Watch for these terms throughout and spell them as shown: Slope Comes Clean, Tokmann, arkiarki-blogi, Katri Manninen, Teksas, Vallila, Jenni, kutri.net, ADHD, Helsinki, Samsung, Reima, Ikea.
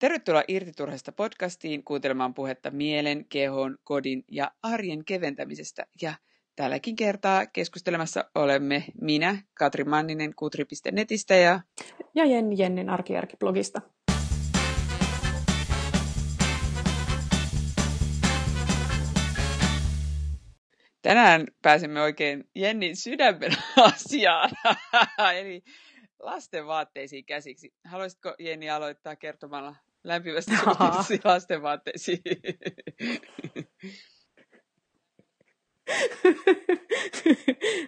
Tervetuloa Irti turhasta podcastiin kuuntelemaan puhetta mielen, kehon, kodin ja arjen keventämisestä. Ja tälläkin kertaa keskustelemassa olemme minä, Katri Manninen kutri.netistä ja Jennin arkiarki-blogista. Tänään pääsemme oikein Jennin sydämen asiaan, eli lasten vaatteisiin käsiksi. Haluaisitko Jenni aloittaa kertomalla lämpimästi suhteessa lasten vaatteisiin?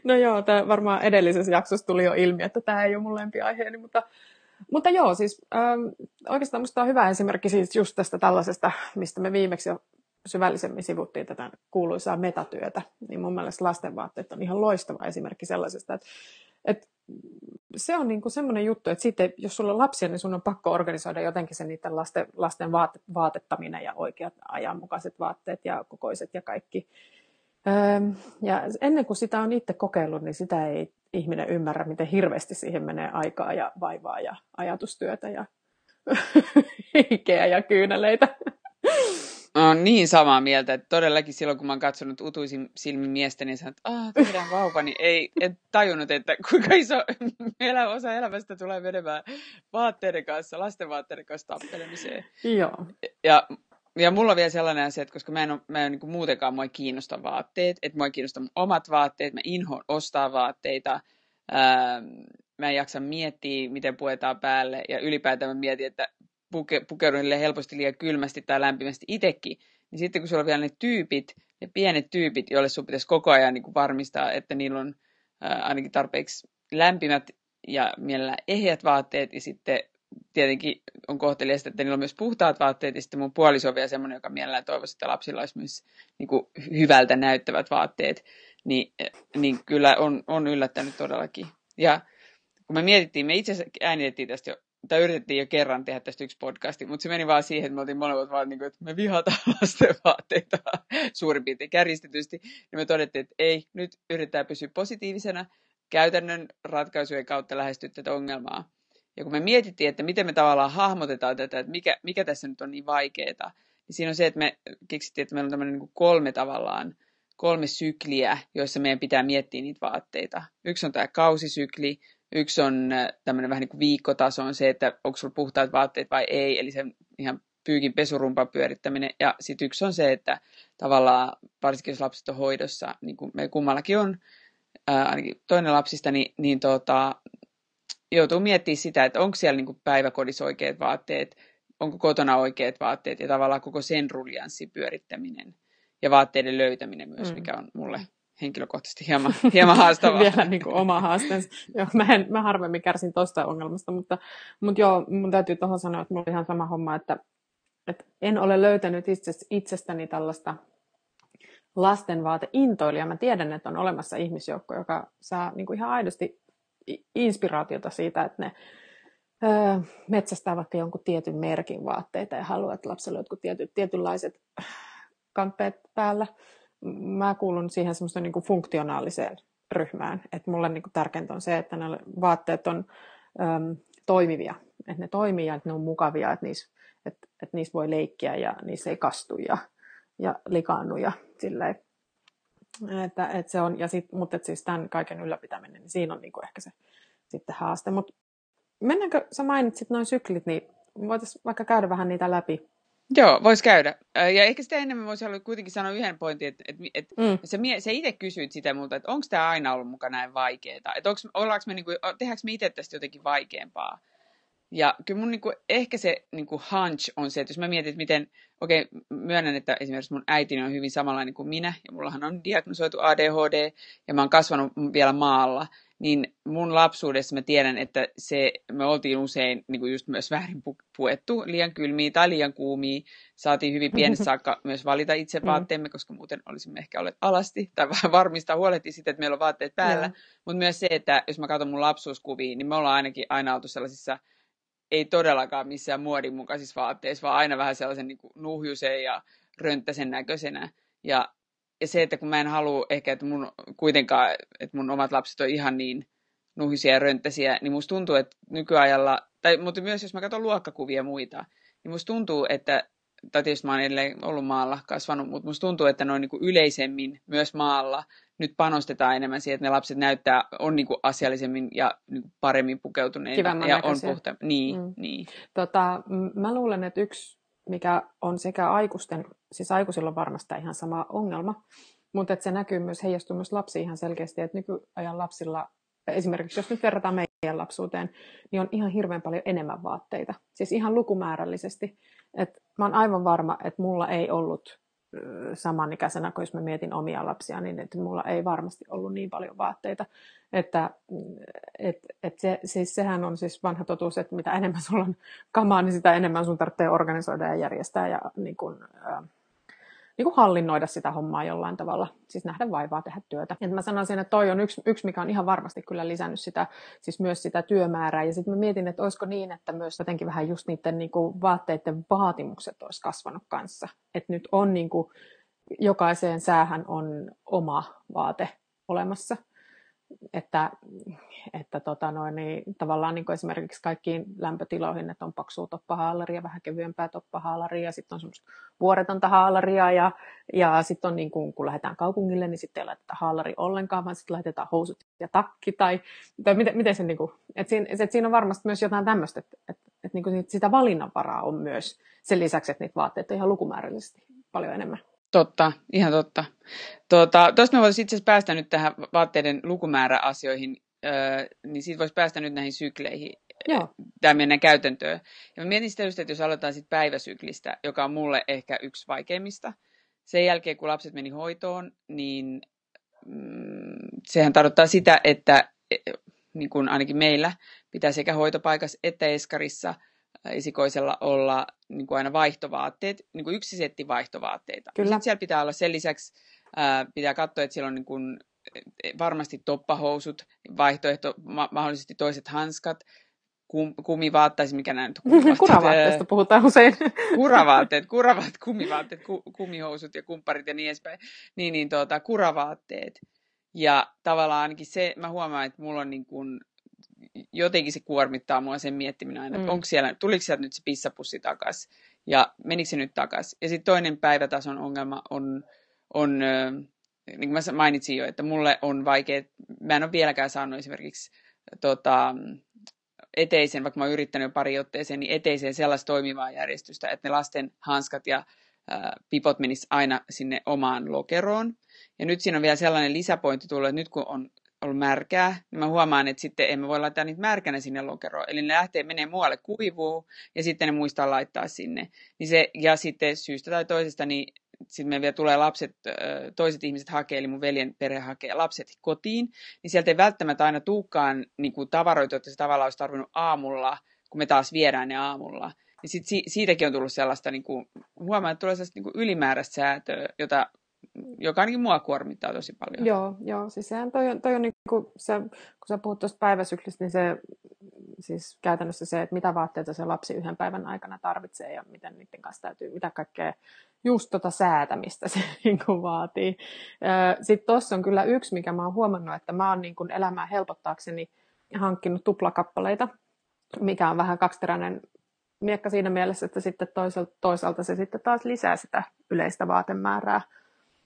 No joo, tämä varmaan edellisessä jaksossa tuli jo ilmi, että tämä ei ole mun lempiaiheeni, mutta joo, siis oikeastaan minusta on hyvä esimerkki siis just tästä tällaisesta, mistä me viimeksi jo syvällisemmin sivuttiin tätä kuuluisaa metatyötä, niin mun mielestä lastenvaatteet on ihan loistava esimerkki sellaisesta, että se on niinku semmoinen juttu, että sitten, jos sulla on lapsia, niin sun on pakko organisoida jotenkin se niiden lasten vaatettaminen ja oikeat ajanmukaiset vaatteet ja kokoiset ja kaikki. Ja ennen kuin sitä on itse kokeillut, niin sitä ei ihminen ymmärrä, miten hirveästi siihen menee aikaa ja vaivaa ja ajatustyötä ja hikeä ja kyyneleitä. Olen niin samaa mieltä, että todellakin silloin, kun mä oon katsonut utuisin silmin miestä, niin sanon, että tehdään vauva, niin en tajunnut, että kuinka iso osa elämästä tulee menemään vaatteiden kanssa, lasten vaatteiden kanssa tappelemiseen. Joo. Ja mulla on vielä sellainen asia, että koska mä en niin muutenkaan, mua ei kiinnosta vaatteet, että mua ei kiinnosta mun omat vaatteet, mä inhoon ostaa vaatteita, mä en jaksa miettiä, miten puetaan päälle, ja ylipäätään mä mietin, että pukeudun helposti liian kylmästi tai lämpimästi itsekin, niin sitten kun sulla on vielä ne tyypit, ne pienet tyypit, joille sun pitäisi koko ajan niin kuin varmistaa, että niillä on ainakin tarpeeksi lämpimät ja mielellään ehjät vaatteet, ja sitten tietenkin on kohteliasta, että niillä on myös puhtaat vaatteet, ja sitten mun puoliso on vielä semmoinen, joka mielellään toivoisi, että lapsilla olisi myös niin kuin hyvältä näyttävät vaatteet, niin kyllä on yllättänyt todellakin. Ja kun me mietittiin, me itse asiassa äänitettiin tästä jo, tai yritettiin jo kerran tehdä tästä yksi podcasti, mutta se meni vaan siihen, että me oltiin molemmat vaan niin kuin, että me vihataan lasten vaatteita suurin piirtein kärjistetysti. Ja me todettiin, että ei, nyt yritetään pysyä positiivisena, käytännön ratkaisujen kautta lähestyä tätä ongelmaa. Ja kun me mietittiin, että miten me tavallaan hahmotetaan tätä, että mikä tässä nyt on niin vaikeaa, niin siinä on se, että me keksittiin, että meillä on tämmöinen niin kuin kolme sykliä, joissa meidän pitää miettiä niitä vaatteita. Yksi on tämä kausisykli. Yksi on tämmöinen vähän niin kuin viikkotaso on se, että onko sulla puhtaat vaatteet vai ei, eli se ihan pyykin pesurumpan pyörittäminen. Ja sitten yksi on se, että tavallaan varsinkin jos lapset on hoidossa, niin kuin me kummallakin on, ainakin toinen lapsista, niin joutuu miettimään sitä, että onko siellä niin kuin päiväkodissa oikeat vaatteet, onko kotona oikeat vaatteet ja tavallaan koko sen ruljanssin pyörittäminen ja vaatteiden löytäminen myös, mikä on mulle henkilökohtaisesti hieman haastavaa. Vielä niin kuin oma haasteensa. Joo, mä harvemmin kärsin tuosta ongelmasta, mutta joo, mun täytyy tuohon sanoa, että mulla on ihan sama homma, että en ole löytänyt itsestäni tällaista lastenvaateintoilijaa. Mä tiedän, että on olemassa ihmisjoukko, joka saa niin kuin ihan aidosti inspiraatiota siitä, että ne metsästää vaikka jonkun tietyn merkin vaatteita ja haluaa, että lapsella on jotkut tietynlaiset kamppeet päällä. Mä kuulun siihen semmoiseen niin kuin funktionaaliseen ryhmään, että mulle niin kuin tärkeintä on se, että nämä vaatteet on toimivia, että ne toimii ja että ne on mukavia, että niissä voi leikkiä ja niissä ei kastu ja likaannu ja silleen. Että se on, ja sit, mutta että siis tämän kaiken ylläpitäminen, niin siinä on niin kuin ehkä se sitten haaste. Mutta mennäänkö, sä mainitsit noin syklit, niin voitaisiin vaikka käydä vähän niitä läpi. Joo, voisi käydä. Ja ehkä sitä ennen voisi kuitenkin sanoa yhden pointin, että sä itse kysyit sitä multa, että onko tämä aina ollut muka näin vaikeaa? Että tehdäänkö me itse tästä jotenkin vaikeampaa? Ja kyllä mun niinku, ehkä se niinku hunch on se, että jos mä mietin, että miten, myönnän, että esimerkiksi mun äitini on hyvin samanlainen kuin minä, ja mullahan on diagnosoitu ADHD, ja mä oon kasvanut vielä maalla, niin mun lapsuudessa mä tiedän, että me oltiin usein niin kuin just myös väärin puettu, liian kylmiä tai liian kuumia. Saatiin hyvin pienessä saakka myös valita itse vaatteemme, koska muuten olisimme ehkä olleet alasti, tai varmistaa huolehtia sitä, että meillä on vaatteet päällä. Mutta myös se, että jos mä katson mun lapsuuskuvia, niin me ollaan ainakin aina oltu sellaisissa, ei todellakaan missään muodin mukaisissa vaatteissa, vaan aina vähän sellaisen niin kuin nuhjusen ja rönttäsen näköisenä. Ja se, että kun mä en halua ehkä, että mun omat lapset on ihan niin nuhisia ja rönttäisiä, niin musta tuntuu, että nykyajalla, mutta myös jos mä katson luokkakuvia muita, niin musta tuntuu, että, tai tietysti mä oon edelleen ollut maalla kasvanut, mutta musta tuntuu, että noin niin kuin yleisemmin myös maalla nyt panostetaan enemmän siihen, että ne lapset näyttää, on niin kuin asiallisemmin ja niin kuin paremmin pukeutuneita ja on puhtaampi. Niin, niin. Mä luulen, että yksi, mikä on sekä aikuisten, siis aikuisilla on varmasti ihan sama ongelma, mutta että se näkyy myös, heijastuu myös lapsiin ihan selkeästi, että nykyajan lapsilla, esimerkiksi jos nyt verrataan meidän lapsuuteen, niin on ihan hirveän paljon enemmän vaatteita. Siis ihan lukumäärällisesti. Et mä oon aivan varma, että mulla ei ollut samanikäisenä, kun jos mä mietin omia lapsia, niin että mulla ei varmasti ollut niin paljon vaatteita. Että siis sehän on siis vanha totuus, että mitä enemmän sulla on kamaa, niin sitä enemmän sun tarvitsee organisoida ja järjestää ja niin kuin hallinnoida sitä hommaa jollain tavalla, siis nähdä vaivaa, tehdä työtä. Et mä sanoisin, että toi on yksi, mikä on ihan varmasti kyllä lisännyt sitä, siis myös sitä työmäärää. Ja sitten mä mietin, että olisiko niin, että myös jotenkin vähän just niiden niin kuin vaatteiden vaatimukset olisi kasvanut kanssa. Että nyt on niin kuin, jokaiseen säähän on oma vaate olemassa. Että tavallaan niin kuin esimerkiksi kaikkiin lämpötiloihin, että on paksua toppahaalaria, vähän kevyempää toppahaalaria, sitten on semmoista vuoretonta haalaria ja sitten on niin kuin, kun lähdetään kaupungille, niin sitten ei laiteta haalari ollenkaan, vaan sitten laitetaan housut ja takki tai miten se niin kuin, että siinä on varmasti myös jotain tämmöistä, että niin kuin sitä valinnanvaraa on myös sen lisäksi, että niitä vaatteita on ihan lukumäärällisesti paljon enemmän. Totta, ihan totta. Tuosta me voitaisiin itse asiassa päästä nyt tähän vaatteiden lukumääräasioihin, niin siitä voisi päästä nyt näihin sykleihin. Tämä mennään käytäntöön. Ja mä mietin sitä just, että jos aloitetaan sit päiväsyklistä, joka on mulle ehkä yksi vaikeimmista. Sen jälkeen, kun lapset meni hoitoon, niin sehän tarkoittaa sitä, että niin kuin ainakin meillä pitää sekä hoitopaikassa että eskarissa esikoisella olla niin kuin aina vaihtovaatteet, niin kuin yksi setti vaihtovaatteita. Sitten siellä pitää olla sen lisäksi, pitää katsoa, että siellä on niin kuin varmasti toppahousut, vaihtoehto, mahdollisesti toiset hanskat, kumivaatteet, mikä nämä nyt on kumivaatteet. Kuravaatteista puhutaan usein. Kuravaatteet, kumivaatteet, kumihousut ja kumpparit ja niin edespäin. Niin, kuravaatteet. Ja tavallaan ainakin se, mä huomaan, että mulla on niin kuin jotenkin se kuormittaa mua sen miettiminen aina, että tuliko sieltä nyt se pissapussi takaisin ja menikö se nyt takaisin. Ja sitten toinen päivätason ongelma on niin kuin mä mainitsin jo, että mulle on vaikea, mä en ole vieläkään saanut esimerkiksi eteisen, vaikka mä oon yrittänyt jo pari otteeseen, niin eteiseen sellaista toimivaa järjestystä, että ne lasten hanskat ja pipot menis aina sinne omaan lokeroon. Ja nyt siinä on vielä sellainen lisäpointti tullut, että nyt kun on ollut märkää, niin mä huomaan, että sitten emme voi laittaa niitä märkänä sinne lokeroon. Eli ne lähtee menee muualle kuivuun ja sitten ne muistaa laittaa sinne. Niin se, ja sitten syystä tai toisesta, niin sitten meillä vielä tulee lapset, toiset ihmiset hakee, eli mun veljen perhe hakee lapset kotiin, niin sieltä ei välttämättä aina tulekaan niin kuin tavaroita, että se tavallaan olisi tarvinnut aamulla, kun me taas viedään ne aamulla. Ja sitten siitäkin on tullut sellaista, niin kuin, huomaan, että tulee sellaista niin kuin ylimääräistä säätöä, joka ainakin mua kuormittaa tosi paljon. Joo. Siis sehän toi on niin kuin se, kun sä puhut tuosta päiväsyklistä, niin se siis käytännössä se, että mitä vaatteita se lapsi yhden päivän aikana tarvitsee ja miten niiden kanssa täytyy, mitä kaikkea just säätämistä se niin kuin vaatii. Sitten tuossa on kyllä yksi, mikä mä oon huomannut, että mä oon niin kuin elämää helpottaakseni hankkinut tuplakappaleita, mikä on vähän kaksiteräinen miekka siinä mielessä, että sitten toisaalta se sitten taas lisää sitä yleistä vaatemäärää.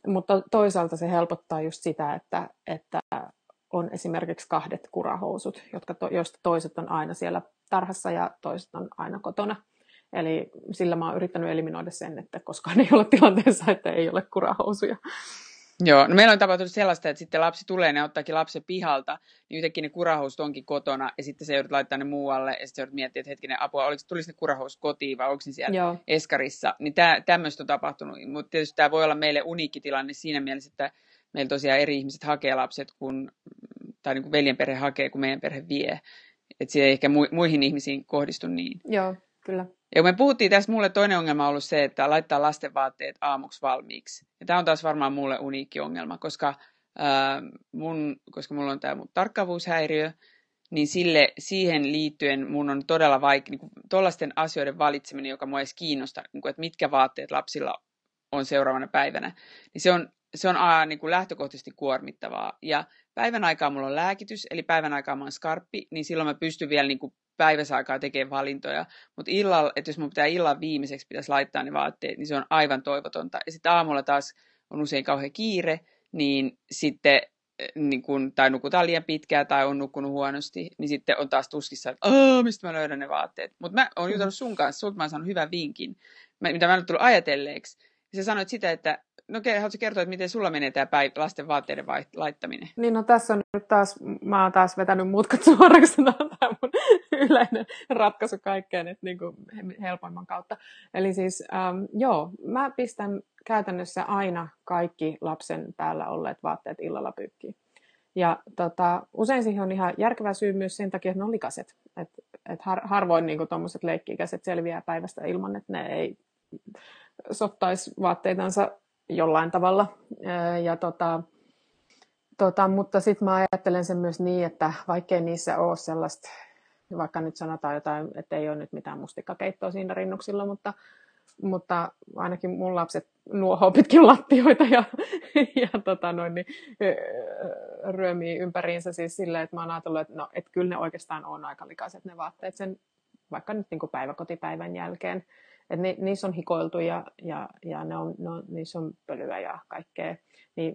Mutta toisaalta se helpottaa just sitä, että on esimerkiksi kahdet kurahousut, joista toiset on aina siellä tarhassa ja toiset on aina kotona. Eli sillä mä oon yrittänyt eliminoida sen, että koskaan ei ole tilanteessa, että ei ole kurahousuja. Joo, no meillä on tapahtunut sellaista, että sitten lapsi tulee, ne ottaakin lapsen pihalta, niin yhtäkkiä ne kurahousut onkin kotona, ja sitten se joudut laittaa ne muualle, ja sitten joudut miettiä, että hetkinen apua, tulisi ne kurahousut kotiin, vai onko ne siellä eskarissa. Niin tämmöistä on tapahtunut, mutta tietysti tämä voi olla meille uniikki tilanne siinä mielessä, että meillä tosiaan eri ihmiset hakee lapset, tai niin kuin veljen perhe hakee, kun meidän perhe vie. Että se ei ehkä muihin ihmisiin kohdistu niin. Joo, kyllä. Ja kun me puhuttiin tässä, mulle toinen ongelma on ollut se, että laittaa lasten vaatteet aamuksi valmiiksi. Ja tämä on taas varmaan mulle uniikki ongelma, koska mulla on tämä mun tarkkaavuushäiriö, niin siihen liittyen mun on todella vaikea, niin tuollaisten asioiden valitseminen, joka mua edes kiinnostaa, niin että mitkä vaatteet lapsilla on seuraavana päivänä, niin se on niin kuin lähtökohtaisesti kuormittavaa. Ja päivän aikaa mulla on lääkitys, eli päivän aikaa mä oon skarppi, niin silloin mä pystyn vielä niin kuin päivässä aikaa tekemään valintoja, mutta illalla, että jos mun pitää illan viimeiseksi pitäisi laittaa ne vaatteet, niin se on aivan toivotonta. Ja sitten aamulla taas on usein kauhean kiire, niin sitten niin kun, tai nukutaan liian pitkään tai on nukkunut huonosti, niin sitten on taas tuskissa, että mistä mä löydän ne vaatteet. Mutta mä oon jutellut sun kanssa, sulta mä oon saanut hyvän vinkin, mitä mä en ole tullut ajatelleeksi. Ja sä sanoit sitä, että no haluatko kertoa, että miten sulla menee tämä lasten vaatteiden laittaminen? Niin no tässä on nyt taas, mä oon taas vetänyt mutkat suoraksi, tämä on mun yleinen ratkaisu kaikkeen, että niin kuin helpoimman kautta. Eli siis mä pistän käytännössä aina kaikki lapsen päällä olleet vaatteet illalla pyykkiin. Ja usein siihen on ihan järkevä syy myös sen takia, että ne on likaset. Et harvoin niin kuin tommoset leikki-ikäiset selviää päivästä ilman, että ne ei sottaisi vaatteitansa jollain tavalla. Ja mutta sitten mä ajattelen sen myös niin, että vaikkei niissä ole sellaista, vaikka nyt sanotaan jotain, että ei ole nyt mitään mustikkakeittoa siinä rinnuksilla, mutta ainakin mun lapset nuohoo pitkin lattioita ja niin, ryömii ympäriinsä siis silleen, että mä oon ajatellut, että no, et kyllä ne oikeastaan on aika likaiset ne vaatteet sen, vaikka nyt niin kuin päiväkotipäivän jälkeen. Et niissä on hikoiltu ja niissä on pölyä ja kaikkea. Niin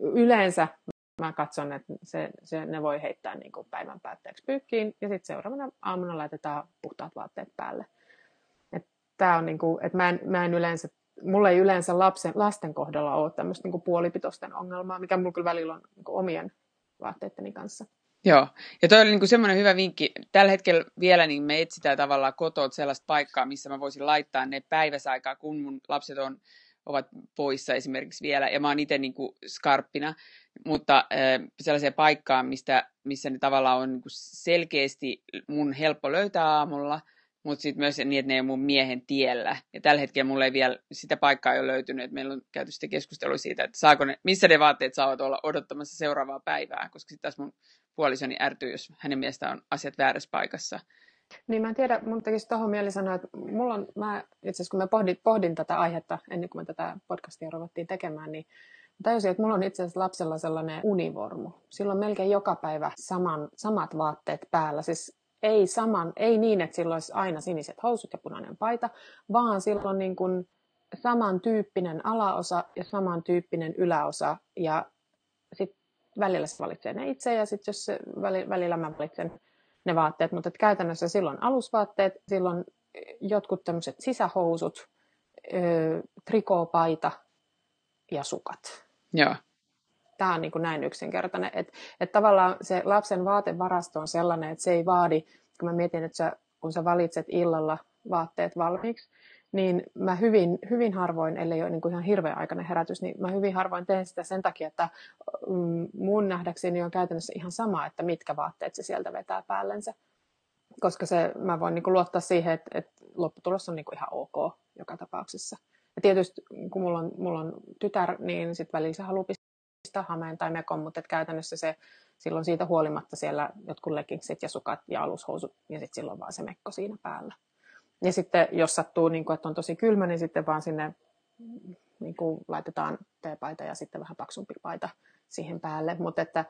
yleensä mä katson, että ne voi heittää niin kuin päivän päätteeksi pyykkiin ja sitten seuraavana aamuna laitetaan puhtaat vaatteet päälle. Tää on niinku, että mulla ei yleensä lasten kohdalla ole tämmöistä niinku puolipitosten ongelmaa, mikä mulla kyllä välillä on niinku omien vaatteitteni kanssa. Joo, ja toi oli niinku semmoinen hyvä vinkki. Tällä hetkellä vielä niin me etsitään tavallaan kotoa sellaista paikkaa, missä mä voisin laittaa ne päiväsaikaa, kun mun lapset ovat poissa esimerkiksi vielä, ja mä oon itse niinku skarppina, mutta sellaiseen paikkaan, missä ne tavallaan on niinku selkeästi mun helppo löytää aamulla, mutta sitten myös niin, että ne ei ole mun miehen tiellä. Ja tällä hetkellä mulla ei vielä sitä paikkaa ole löytynyt, että meillä on käyty sitä keskustelua siitä, että missä ne vaatteet saavat olla odottamassa seuraavaa päivää, koska sitten taas mun puolisoni ärtyy, jos hänen mielestä on asiat väärässä paikassa. Niin mä en tiedä, mun tekisi tohon mieli sanoa, että itse asiassa kun mä pohdin tätä aihetta, ennen kuin me tätä podcastia ruvettiin tekemään, niin tajusin, että mulla on itse asiassa lapsella sellainen univormu. Sillä on melkein joka päivä samat vaatteet päällä, siis ei niin, että sillä olisi aina siniset housut ja punainen paita, vaan sillä on niin kuin samantyyppinen alaosa ja samantyyppinen yläosa. Ja sitten välillä se valitsee ne itse ja sitten jos välillä mä valitsen ne vaatteet. Mutta käytännössä silloin alusvaatteet, silloin jotkut tämmöiset sisähousut, trikoopaita ja sukat. Joo. Tämä on niin kuin näin yksinkertainen, että tavallaan se lapsen vaatevarasto on sellainen, että se ei vaadi, kun mä mietin, että kun sä valitset illalla vaatteet valmiiksi, niin mä hyvin harvoin, ellei ole niin kuin ihan hirveän aikainen herätys, niin mä hyvin harvoin teen sitä sen takia, että mun nähdäkseni on käytännössä ihan sama, että mitkä vaatteet se sieltä vetää päällensä, koska mä voin niin kuin luottaa siihen, että lopputulos on niin kuin ihan ok joka tapauksessa. Ja tietysti kun mulla on tytär, niin sitten välillä se haluaa hameen tai mekon, mutta käytännössä se silloin siitä huolimatta siellä jotkut leggingsit ja sukat ja alushousut ja sitten silloin vaan se mekko siinä päällä. Ja sitten jos sattuu, niin kun, että on tosi kylmä, niin sitten vaan sinne niin kun, laitetaan teepaita ja sitten vähän paksumpi paita siihen päälle. Mutta että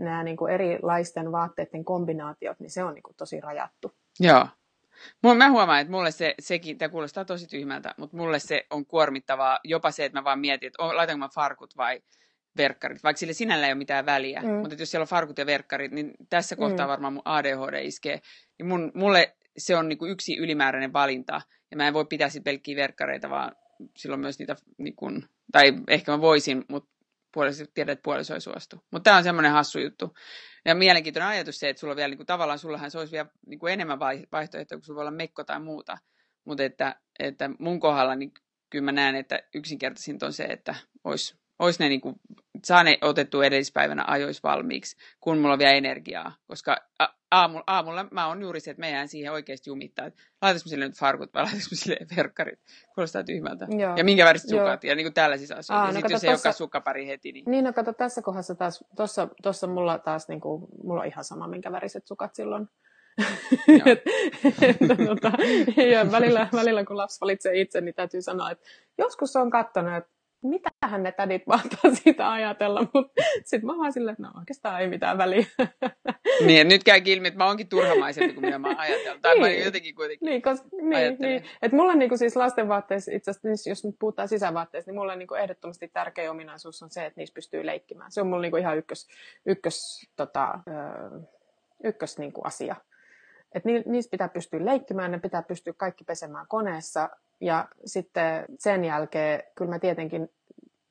nämä niin kun erilaisten vaatteiden kombinaatiot, niin se on niin kun, tosi rajattu. Joo. Mä huomaan, että mulle sekin, tämä kuulostaa tosi tyhmältä, mutta mulle se on kuormittavaa jopa se, että mä vaan mietin, että laitanko mä farkut vai verkkarit, vaikka sille sinällä ei ole mitään väliä, mutta jos siellä on farkut ja verkkarit, niin tässä kohtaa varmaan mun ADHD iskee. Ja mulle se on niinku yksi ylimääräinen valinta, ja mä en voi pitää sit pelkkiä verkkareita, vaan silloin myös niitä, niinku, tai ehkä mä voisin, mutta tiedät, että puoliso ei suostu. Mutta tämä on semmoinen hassu juttu. Ja mielenkiintoinen ajatus se, että sulla on vielä, niinku, tavallaan sullahan se olisi vielä niinku enemmän vaihtoehtoja, kun sulla voi olla mekko tai muuta. Mutta että mun kohdalla, niin kyllä mä näen, että yksinkertaisinta on se, että olisi ne niinku, saa ne otettua edellispäivänä ajoissa valmiiksi, kun mulla on vielä energiaa. Koska aamulla mä oon juuri se, että mä jään siihen oikeasti jumittaa. Laitaisinko sille nyt farkut vai laitaisinko sille verkkarit? Kuulostaa tyhmältä. Joo. Ja minkä väriset sukat? Ja niin tällaisissa asioissa. Ja no sitten jos ei olekaan sukkapari heti. Niin no kato tässä kohdassa taas, tuossa mulla taas, niin kuin, mulla on ihan sama minkä väriset sukat silloin. Ja välillä kun lapsi valitsee itse, niin täytyy sanoa, että joskus on katsonut, että mitähän ne tädit mahtaa siitä ajatella, mutta sitten mä vaan silleen, että no oikeastaan ei mitään väliä. Niin, ja nyt käy ilmi, että mä oonkin turhamaisempi kuin mitä mä ajatellut. Tai niin, mä jotenkin kuitenkin ajattelen. Että mulla niinku siis lastenvaatteissa, itse asiassa jos nyt puhutaan sisävaatteista, niin mulla niinku ehdottomasti tärkeä ominaisuus on se, että niissä pystyy leikkimään. Se on mulla niinku ihan ykkös niinku asia. Että niissä pitää pystyä leikkimään, ne pitää pystyä kaikki pesemään koneessa. Ja sitten sen jälkeen, kyllä mä tietenkin,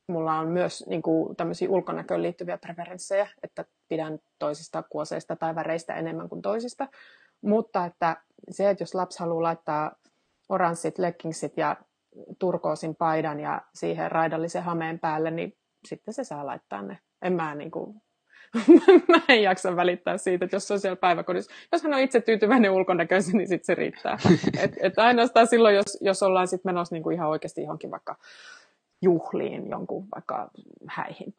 mulla on myös niin kuin tämmöisiä ulkonäköön liittyviä preferenssejä, että pidän toisista kuoseista tai väreistä enemmän kuin toisista. Mutta että se, että jos lapsi haluaa laittaa oranssit leggingsit ja turkoosin paidan ja siihen raidallisen hameen päälle, niin sitten se saa laittaa ne. Mä en jaksa välittää siitä, että jos se on siellä päiväkodissa. Jos hän on itse tyytyväinen ulkonäköisen, niin sitten se riittää. Että ainoastaan silloin, jos ollaan sitten menossa niinku ihan oikeasti johonkin vaikka juhliin, jonkun vaikka häihin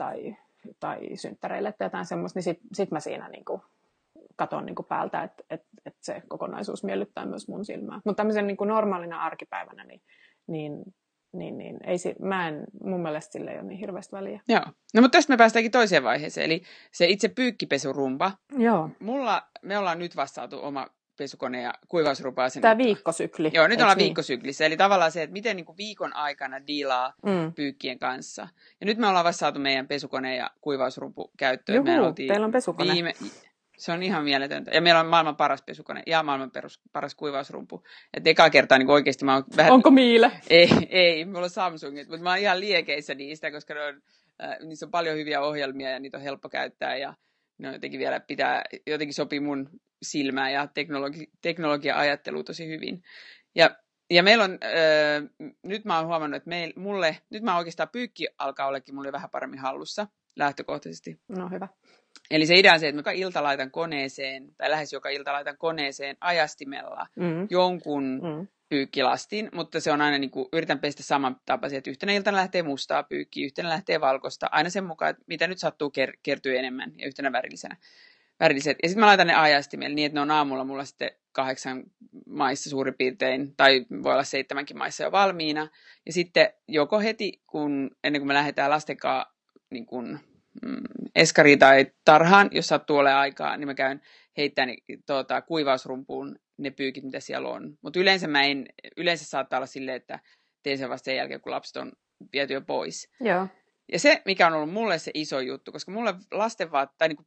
tai synttäreille tai jotain semmoista, niin sit mä siinä niinku katon niinku päältä, että se kokonaisuus miellyttää myös mun silmää. Mutta tämmöisen niinku normaalina arkipäivänä, niin mun mielestä sillä ei ole niin hirveästi väliä. Joo. No mutta tästä me päästäänkin toiseen vaiheeseen, eli se itse pyykkipesurumba. Joo. Me ollaan nyt vastaatu oma pesukone ja kuivausrumpaa. Tämä viikkosykli. Joo, nyt ollaan viikkosyklissä, eli tavallaan se, että miten niin kuin viikon aikana diilaa pyykkien kanssa. Ja nyt me ollaan vastaatu meidän pesukone ja kuivausrumpu käyttöön. Juhu, teillä on pesukone. Se on ihan mieletöntä. Ja meillä on maailman paras pesukone ja maailman paras kuivausrumpu. Että ekaa kertaa niin oikeasti mä oon vähän... Onko Miile? Ei, mulla on Samsungit, mutta mä oon ihan liekeissä niistä, koska niissä on paljon hyviä ohjelmia ja niitä on helppo käyttää. Ja ne jotenkin vielä jotenkin sopii mun silmään ja teknologia-ajatteluun tosi hyvin. Ja meillä on, nyt mä oon huomannut, että nyt mä oikeastaan pyykki alkaa ollekin mulle vähän paremmin hallussa lähtökohtaisesti. No hyvä. Eli se idea on se, että mä ilta laitan koneeseen, tai lähes joka ilta laitan koneeseen ajastimella jonkun pyykkilastin, mutta se on aina niin kuin, yritän pestä saman tapaisia, että yhtenä iltana lähtee mustaa pyykkiä, yhtenä lähtee valkoista, aina sen mukaan, että mitä nyt sattuu kertyy enemmän, ja yhtenä värilliset. Ja sitten mä laitan ne ajastimelle niin, että ne on aamulla mulla sitten 8 maissa suurin piirtein, tai voi olla 7 maissa jo valmiina, ja sitten joko heti, ennen kuin me lähdetään lastenkaan, niin kuin eskariin tai tarhaan, jos sattuu olemaan aikaa, niin mä käyn heittämään kuivausrumpuun ne pyykit, mitä siellä on. Mutta yleensä saattaa olla silleen, että teen sen vasta sen jälkeen, kun lapset on viety jo pois. Joo. Ja se, mikä on ollut mulle se iso juttu, koska mulle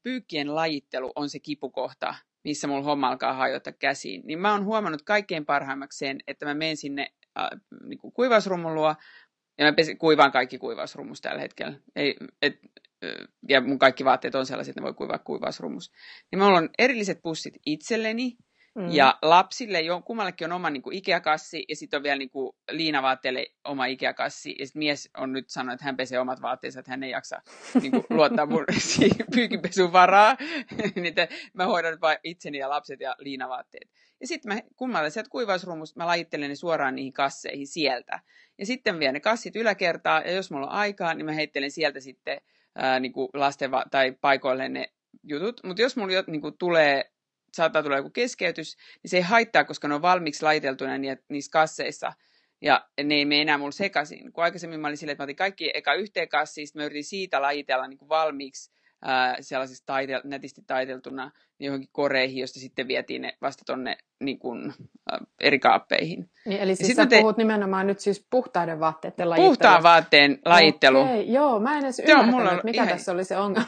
pyykkien lajittelu on se kipukohta, missä mulla homma alkaa hajota käsiin, niin mä oon huomannut kaikkein parhaimmakseen, että mä menen sinne niin kuin kuivausrummun luo, ja mä kuivaan kaikki kuivausrummus tällä hetkellä. Ja mun kaikki vaatteet on sellaiset, että ne voi kuivaa kuivausrummus. Niin mulla on erilliset pussit itselleni ja lapsille, kummallekin on oma niin kuin Ikea-kassi ja sitten on vielä niin kuin liinavaatteelle oma Ikea-kassi. Ja sitten mies on nyt sanonut, että hän pesee omat vaatteensa, että hän ei jaksa niin kuin, luottaa mun pyykinpesun varaa. Mä hoidan nyt vaan itseni ja lapset ja liinavaatteet. Ja sitten kummalle sieltä kuivausrummusta mä lajittelen ne suoraan niihin kasseihin sieltä. Ja sitten vien ne kassit yläkertaa ja jos mulla on aikaa, niin mä heittelen sieltä sitten niinku lasten tai paikoille ne jutut. Mutta jos mulla niinku saattaa tulla joku keskeytys, niin se ei haittaa, koska ne on valmiiksi laiteltuna niissä kasseissa. Ja ne ei mene enää mulla sekaisin. Kun aikaisemmin mä olin silleen, että mä otin kaikki eka yhteen kassiin, sitten mä yritin siitä lajitella niinku valmiiksi sellaisista nätisti taiteltuna johonkin koreihin, josta sitten vietiin ne vasta tuonne eri kaappeihin. Niin, eli siis sä puhut nimenomaan nyt siis puhtaiden vaatteiden lajittelu. Puhtaan vaatteen lajittelu. Okay, joo, mä en edes ymmärtänyt, mikä tässä oli se ongelma.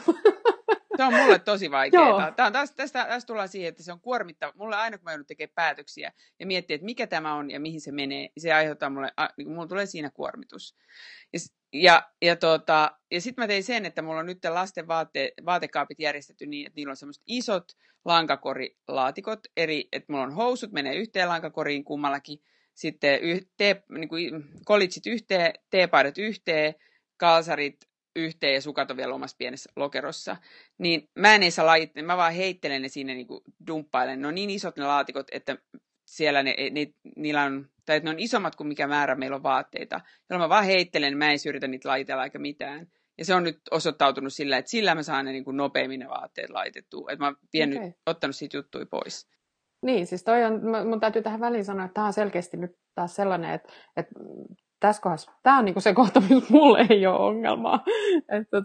Se on mulle tosi vaikeaa. Tässä tullaan siihen, että se on kuormittava. Mulle aina, kun mä joudun tekemään päätöksiä ja miettiä, että mikä tämä on ja mihin se menee, se aiheuttaa mulle tulee siinä kuormitus. Ja sitten mä tein sen, että mulla on nyt lasten vaatekaapit järjestetty niin, että niillä on semmoiset isot lankakorilaatikot, että mulla on housut, menee yhteen lankakoriin kummallakin, sitten kolitsit yhteen, teepaidat yhteen, kalsarit yhteen ja sukat on vielä omassa pienessä lokerossa, niin mä en saa laittaa, mä vaan heittelen ne sinne niinku dumppailen. Ne on niin isot ne laatikot, että siellä niillä on, tai että ne on isommat kuin mikä määrä meillä on vaatteita, jolloin mä vaan heittelen, mä en yritä niitä laitella eikä mitään. Ja se on nyt osoittautunut sillä, että sillä mä saan ne niinku nopeammin ne vaatteet laitettua, että mä oon ottanut siitä juttuja pois. Niin, siis mun täytyy tähän väliin sanoa, että tää on selkeästi nyt taas sellainen, että tässä kohdassa, tämä on niinku se kohta, miltä mulle ei ole ongelmaa. Että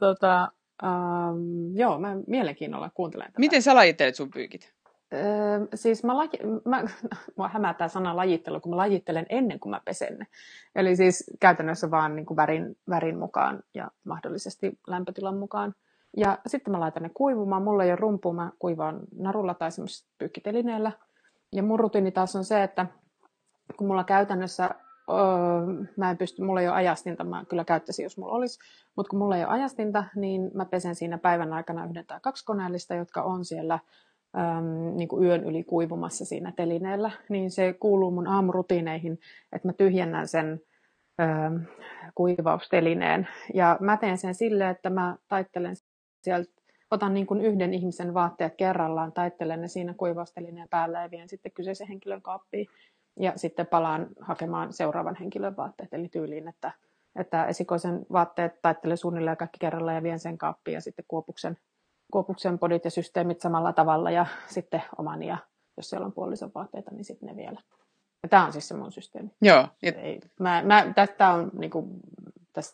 joo, mä mielenkiinnolla kuuntelen tätä. Miten sä lajittelet sun pyykit? Siis mä hämätään sana lajittelu, kun mä lajittelen ennen kuin mä pesen ne. Eli siis käytännössä vaan niin kuin värin mukaan ja mahdollisesti lämpötilan mukaan. Ja sitten mä laitan ne kuivumaan. Mulla ei ole rumpua, mä kuivaan narulla tai semmoisella pyykkitelineellä. Ja mun rutiini taas on se, että kun mulla käytännössä, mulla ei ole ajastinta, mä kyllä käyttäisin, jos mulla olisi. Mutta kun mulla ei ole ajastinta, niin mä pesen siinä päivän aikana 1 tai 2 koneellista, jotka on siellä niin kuin yön yli kuivumassa siinä telineellä, niin se kuuluu mun aamurutiineihin, että mä tyhjennän sen kuivaustelineen. Ja mä teen sen silleen, että mä taittelen sieltä, otan niin kuin 1 ihmisen vaatteet kerrallaan, taittelen ne siinä kuivaustelineen päällä ja vien sitten kyseisen henkilön kaappiin. Ja sitten palaan hakemaan seuraavan henkilön vaatteet, eli tyyliin, että esikoisen vaatteet taittelen suunnilleen kaikki kerrallaan ja vien sen kaappiin ja sitten kuopuksen podit ja systeemit samalla tavalla ja sitten omani ja jos siellä on puolison vaatteita, niin sitten ne vielä. Ja tämä on siis se mun systeemi. Joo.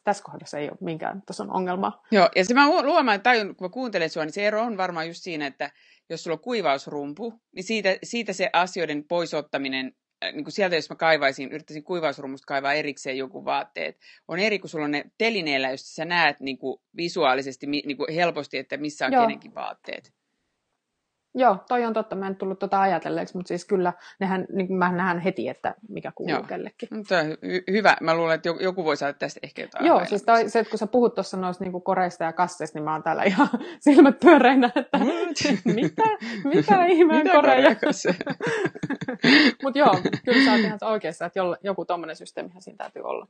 Tässä kohdassa ei ole minkään tason ongelmaa. Joo, ja se mä luomaan tajun, kun mä kuuntelen sua, niin se ero on varmaan just siinä, että jos sulla on kuivausrumpu, niin siitä se asioiden poisottaminen, niin kuin sieltä jos mä yrittäisin kuivausrummusta kaivaa erikseen joku vaatteet, on eri kuin sulla on ne telineellä, jossa sä näet niin kuin visuaalisesti niin kuin helposti, että missä on kenenkin vaatteet. Joo, toi on totta. Mä en tullut ajatelleeksi, mutta siis kyllä mä nähdään heti, että mikä kuuluu kellekin. Tämä on hyvä. Mä luulen, että joku voi saada tästä ehkä jotain. Joo, siis se, että kun sä puhut tuossa noista niin kuin koreista ja kasseista, niin mä oon täällä ihan silmät pyöreinä, että mitä ihmeen koreja. Mutta joo, kyllä sä oot ihan oikeassa, että joku tommoinen systeemihän siinä täytyy olla,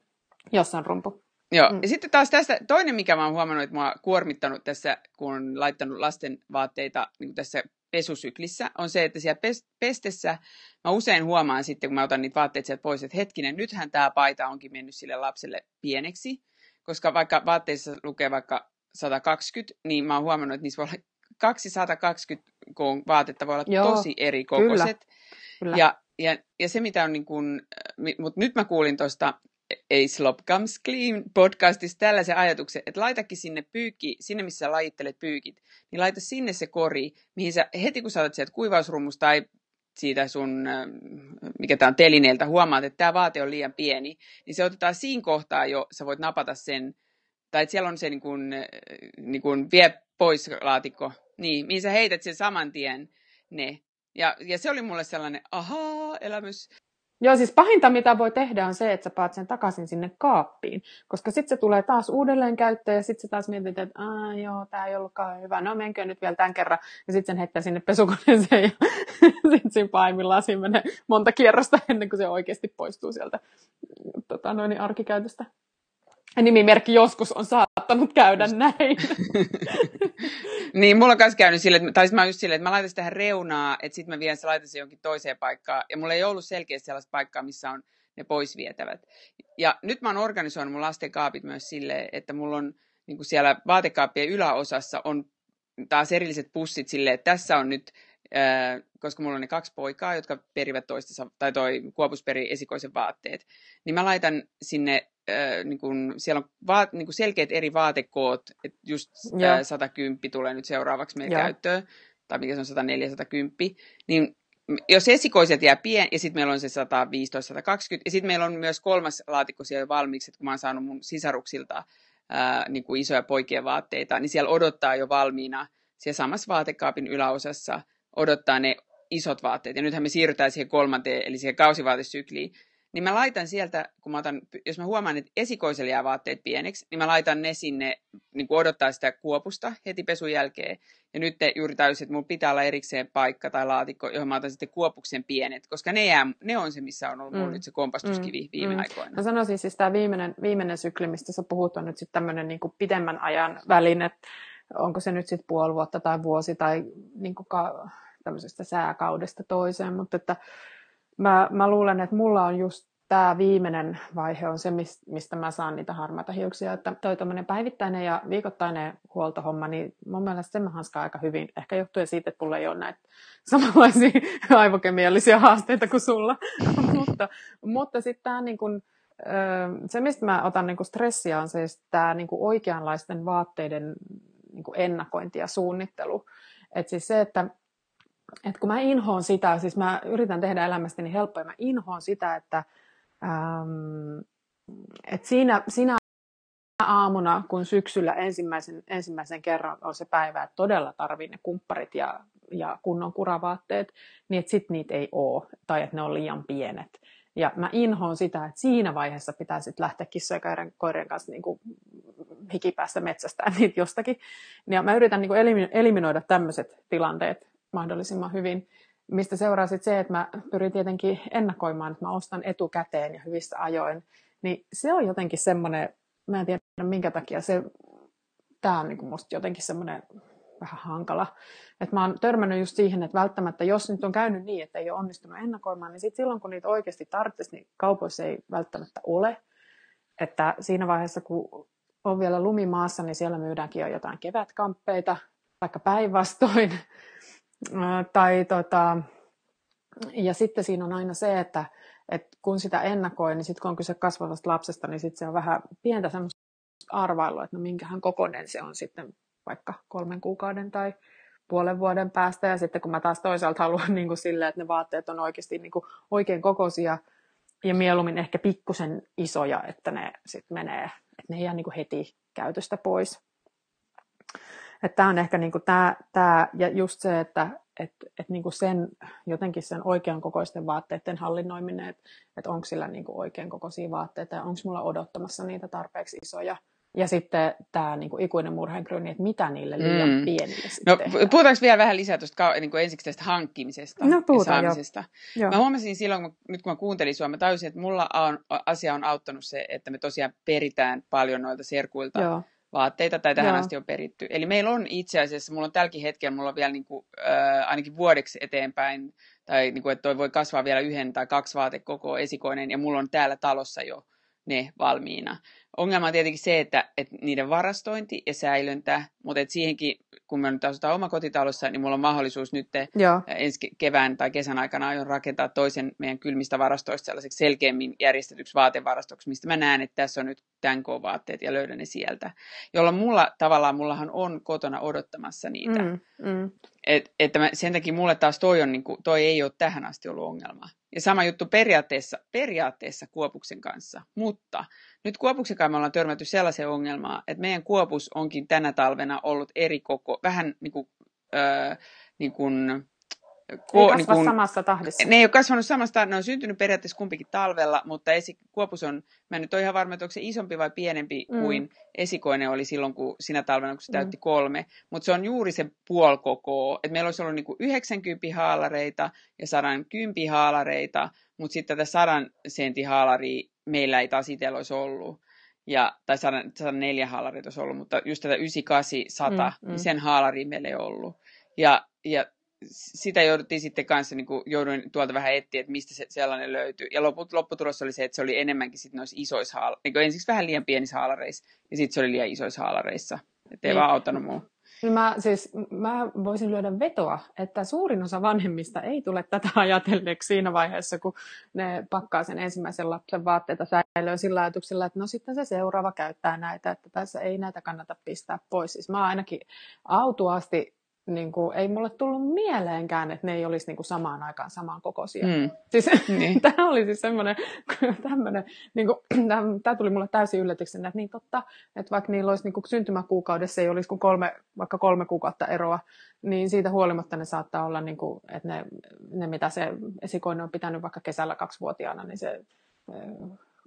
jos on rumpu. Joo, ja sitten taas tästä toinen, mikä mä oon huomannut, että mä oon kuormittanut tässä, kun on laittanut lasten vaatteita niin tässä pesusyklissä, on se, että siellä pestessä mä usein huomaan sitten, kun mä otan niitä vaatteita sieltä pois, että hetkinen, nythän tää paita onkin mennyt sille lapselle pieneksi, koska vaikka vaatteissa lukee vaikka 120, niin mä oon huomannut, että niissä voi olla 220 vaatetta, voi olla tosi eri kokoiset. Kyllä. Ja se, mitä on niin kuin, mutta nyt mä kuulin tuosta ei Slope Comes Clean podcastissa tällaisen ajatuksen, että laitakin sinne missä sä lajittelet pyykit, niin laita sinne se kori, mihin sä heti kun sä otat sieltä kuivausrummusta tai siitä sun, mikä tää on telineeltä, huomaat, että tää vaate on liian pieni, niin se otetaan siinä kohtaa jo, sä voit napata sen, tai että siellä on se niin kuin vie pois laatikko, niin, mihin sä heität sen saman tien ne. Ja se oli mulle sellainen aha-elämys. Joo, siis pahinta mitä voi tehdä on se, että sä paat sen takaisin sinne kaappiin, koska sitten se tulee taas uudelleen käyttöön ja sitten sä taas mietit, että tää ei ollutkaan hyvä, no menkö nyt vielä tämän kerran, ja sitten sen heittää sinne pesukoneeseen ja sitten siinä pahimmillaan siinä menee monta kierrosta ennen kuin se oikeasti poistuu sieltä arkikäytöstä. Ja nimimerkki joskus on saattanut käydä näin. Niin, mulla on myös käynyt silleen, tai siis mä oon just silleen, että mä laitan tähän reunaa, että sit mä vielä se laitan se jonkin toiseen paikkaan. Ja mulla ei ollut selkeästi sellaista paikkaa, missä on ne poisvietävät. Ja nyt mä oon organisoinut mun lasten kaapit myös silleen, että mulla on niin kuin siellä vaatekaappien yläosassa on taas erilliset pussit silleen, että tässä on nyt, koska mulla on ne 2 poikaa, jotka perivät toistensa, tai toi kuopus peri esikoisen vaatteet, niin mä laitan sinne, niin kun siellä on niin kun selkeät eri vaatekoot, että just 110 tulee nyt seuraavaksi meidän käyttöön, tai mikä se on 104, 110, niin jos esikoiset jää pieni, ja sitten meillä on se 115, 120, ja sitten meillä on myös 3. laatikko siellä valmiiksi, että kun mä oon saanut mun sisaruksilta niin kun isoja poikien vaatteita, niin siellä odottaa jo valmiina, siellä samassa vaatekaapin yläosassa odottaa ne isot vaatteet, ja nythän me siirrytään siihen 3. eli siihen kausivaatesykliin, niin mä laitan sieltä, kun mä otan, jos mä huomaan, että esikoiselle jää vaatteet pieneksi, niin mä laitan ne sinne, niin kuin odottaa sitä kuopusta heti pesun jälkeen. Ja nyt juuri täysin, että mulla pitää olla erikseen paikka tai laatikko, johon mä otan sitten kuopuksen pienet, koska ne on se, missä on ollut mulla nyt se kompastuskivi viime aikoina. Mä sanoisin siis tämä viimeinen sykli, mistä sä puhut, on nyt sitten tämmöinen niin kuin pidemmän ajan väline, onko se nyt sitten puoli vuotta tai vuosi tai niin kuin tämmöisestä sääkaudesta toiseen, mutta että mä luulen, että mulla on just tämä viimeinen vaihe on se, mistä mä saan niitä harmaita hiuksia. Että toi tommoinen päivittäinen ja viikoittainen huoltohomma, niin mun mielestä sen mä hanskaan aika hyvin. Ehkä johtuen siitä, että mulla ei ole näitä samanlaisia aivokemiallisia haasteita kuin sulla. mutta sitten tämä niin kun se, mistä mä otan niinku stressiä, on siis tämä niinku oikeanlaisten vaatteiden niinku ennakointi ja suunnittelu. Et siis se, että kun mä inhoon sitä, siis mä yritän tehdä elämästäni helppoa, ja mä inhoon sitä, että sinä aamuna, kun syksyllä ensimmäisen kerran on se päivä, että todella tarvii ne kumpparit ja kunnon kuravaatteet, niin että sit niitä ei oo, tai että ne on liian pienet. Ja mä inhoon sitä, että siinä vaiheessa pitää sitten lähteä kissojen ja koirien kanssa niinku hikipäästä metsästään niitä jostakin. Ja mä yritän niinku eliminoida tämmöiset tilanteet mahdollisimman hyvin, mistä seuraa sitten se, että mä pyrin tietenkin ennakoimaan, että mä ostan etukäteen ja hyvissä ajoin. Niin se on jotenkin semmoinen, mä en tiedä minkä takia tämä on niinku musta jotenkin semmoinen vähän hankala. Et mä oon törmännyt just siihen, että välttämättä jos nyt on käynyt niin, että ei ole onnistunut ennakoimaan, niin sit silloin kun niitä oikeasti tarvitsisi, niin kaupoissa ei välttämättä ole. Että siinä vaiheessa, kun on vielä lumimaassa, niin siellä myydäänkin jo jotain kevätkamppeita, vaikka päinvastoin. Ja sitten siinä on aina se, että kun sitä ennakoi, niin sitten kun on kyse kasvavasta lapsesta, niin sitten se on vähän pientä semmoista arvailua, että no minkähän kokoinen se on sitten vaikka 3 kuukauden tai puolen vuoden päästä. Ja sitten kun mä taas toisaalta haluan niin kuin silleen, että ne vaatteet on oikeasti niin kuin oikein kokoisia ja mieluummin ehkä pikkusen isoja, että ne sitten menee, että ne ei jää niin kuin heti käytöstä pois. Että tämä on ehkä niin kuin tämä ja just se, että niin kuin sen jotenkin sen oikean kokoisten vaatteiden hallinnoiminen, että onko sillä niin kuin oikean kokoisia vaatteita ja onko mulla odottamassa niitä tarpeeksi isoja. Ja sitten tämä niinku ikuinen murheenkryyni, että mitä niille liian pienille sitten tehdään. Puhutaanko vielä vähän lisää tuosta niinku ensiksi tästä hankkimisesta ja saamisesta? Joo. Mä huomasin silloin, kun mä kuuntelin sua, mä tajusin, että mulla asia on auttanut se, että me tosiaan peritään paljon noilta serkuilta vaatteita, tai tähän asti on peritty. Eli meillä on itse asiassa, mulla on tälläkin hetkellä, mulla on vielä niinku, ainakin vuodeksi eteenpäin, tai niinku, että toi voi kasvaa vielä 1 tai 2 vaatekokoa esikoinen, ja mulla on täällä talossa jo ne valmiina. Ongelma on tietenkin se, että niiden varastointi ja säilöntä, mutta et siihenkin, kun me nyt asutaan omakotitalossa, niin mulla on mahdollisuus nyt ensi kevään tai kesän aikana aion rakentaa toisen meidän kylmistä varastoista sellaiseksi selkeämmin järjestetyksi vaatevarastoksi, mistä mä näen, että tässä on nyt tämän koon vaatteet ja löydän ne sieltä, jolloin mullahan on kotona odottamassa niitä. Sen takia mulle taas toi ei ole tähän asti ollut ongelma. Ja sama juttu periaatteessa kuopuksen kanssa, mutta nyt kuopuksen kanssa me ollaan törmätty sellaiseen ongelmaan, että meidän kuopus onkin tänä talvena ollut eri koko, vähän niin kuin... samassa tahdissa. Ne ei ole kasvanut samasta, ne on syntynyt periaatteessa kumpikin talvella, mutta kuopus on, mä en nyt ole ihan varma, että onko se isompi vai pienempi kuin esikoinen oli silloin, kun sinä talvena, kun se täytti 3, mutta se on juuri se puolkoko, että meillä olisi ollut niinku 90 haalareita ja 110 haalareita, mutta sitten tätä 100 sentin haalaria meillä ei taas itsellä olisi ollut. Tai 104 haalarit olisi ollut, mutta just tätä 98-100, niin sen haalaria meillä ei ollut. Ja sitä jouduttiin sitten kanssa, niin kuin jouduin tuolta vähän etsiä, että mistä se sellainen löytyy. Ja lopputulos oli se, että se oli enemmänkin sitten noissa isoissa haalareissa. Niin ensiksi vähän liian pienissä haalareissa, ja sitten se oli liian isoissa haalareissa. Että ei vaan auttanut muu. Mä voisin lyödä vetoa, että suurin osa vanhemmista ei tule tätä ajatelleeksi siinä vaiheessa, kun ne pakkaa sen ensimmäisen lapsen vaatteita säilöön sillä ajatuksella, että no sitten se seuraava käyttää näitä, että tässä ei näitä kannata pistää pois. Siis mä ainakin autuaasti, niin kuin, ei mulle tullut mieleenkään, että ne ei olisi niin kuin samaan aikaan samankokoisia. Siis, tämä oli siis semmoinen, niin tämä tuli mulle täysin yllätyksenä, että niin totta, että vaikka niillä olisi niin kuin syntymäkuukaudessa, ei olisi kuin 3 kuukautta eroa, niin siitä huolimatta ne saattaa olla, niin kuin, että ne mitä se esikoinen on pitänyt vaikka kesällä 2-vuotiaana, niin se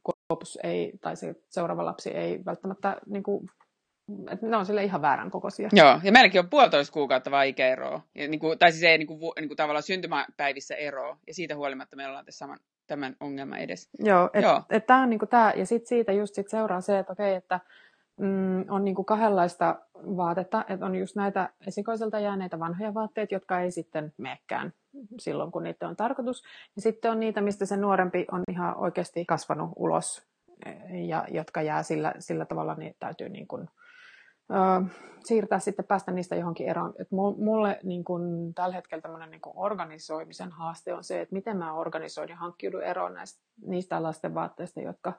kuopus ei, tai se seuraava lapsi ei välttämättä... Niin kuin, että ne on sille ihan väärän kokoisia. Joo, ja meilläkin on 1,5 kuukautta vaan ikäeroa. Tai siis ei tavallaan syntymäpäivissä eroa. Ja siitä huolimatta meillä ollaan tässä tämän ongelman edessä. Joo, että tämä on niin kuin tämä. Ja sitten siitä just sit seuraa se, että okei, että on niin kuin kahdenlaista vaatetta. Että on just näitä esikoiselta jääneitä vanhoja vaatteita, jotka ei sitten menekään silloin, kun niitä on tarkoitus. Ja sitten on niitä, mistä se nuorempi on ihan oikeasti kasvanut ulos. Ja jotka jää sillä tavalla, niin täytyy niin kuin siirtää sitten, päästä niistä johonkin eroon. Et mulle niin kun tällä hetkellä tämmöinen niin kun organisoimisen haaste on se, että miten mä organisoin ja hankkiudun eroon niistä lasten vaatteista, jotka